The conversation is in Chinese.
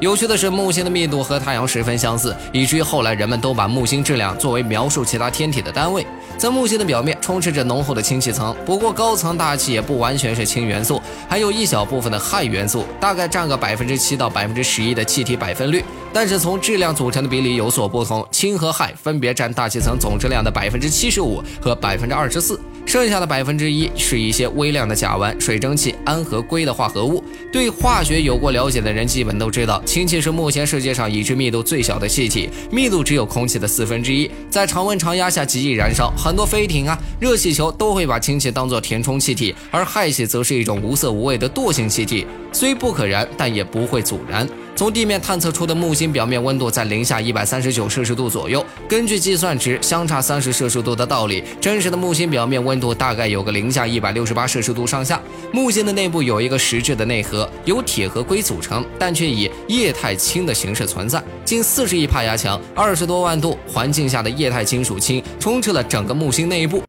有趣的是，木星的密度和太阳十分相似，以至于后来人们都把木星质量作为描述其他天体的单位。在木星的表面充斥着浓厚的氢气层，不过高层大气也不完全是氢元素，还有一小部分的氦元素，大概占个 7% 到 11% 的气体百分率。但是从质量组成的比例有所不同，氢和氦分别占大气层总质量的 75% 和 24%， 剩下的 1% 是一些微量的甲烷、水蒸气、氨和硅的化合物。对化学有过了解的人基本都知道，氢气是目前世界上已知密度最小的气体，密度只有空气的1/4，在常温常压下极易燃烧，很多飞艇啊、热气球都会把氢气当作填充气体，而氦气则是一种无色无味的惰性气体，虽不可燃，但也不会阻燃。从地面探测出的木星表面温度在-139摄氏度左右，根据计算值相差30摄氏度的道理，真实的木星表面温度大概有个-168摄氏度上下。木星的内部有一个实质的内核，由铁和硅组成，但却以液态氢的形式存在。近40亿帕牙强，20多万度环境下的液态金属氢充斥了整个木星内部，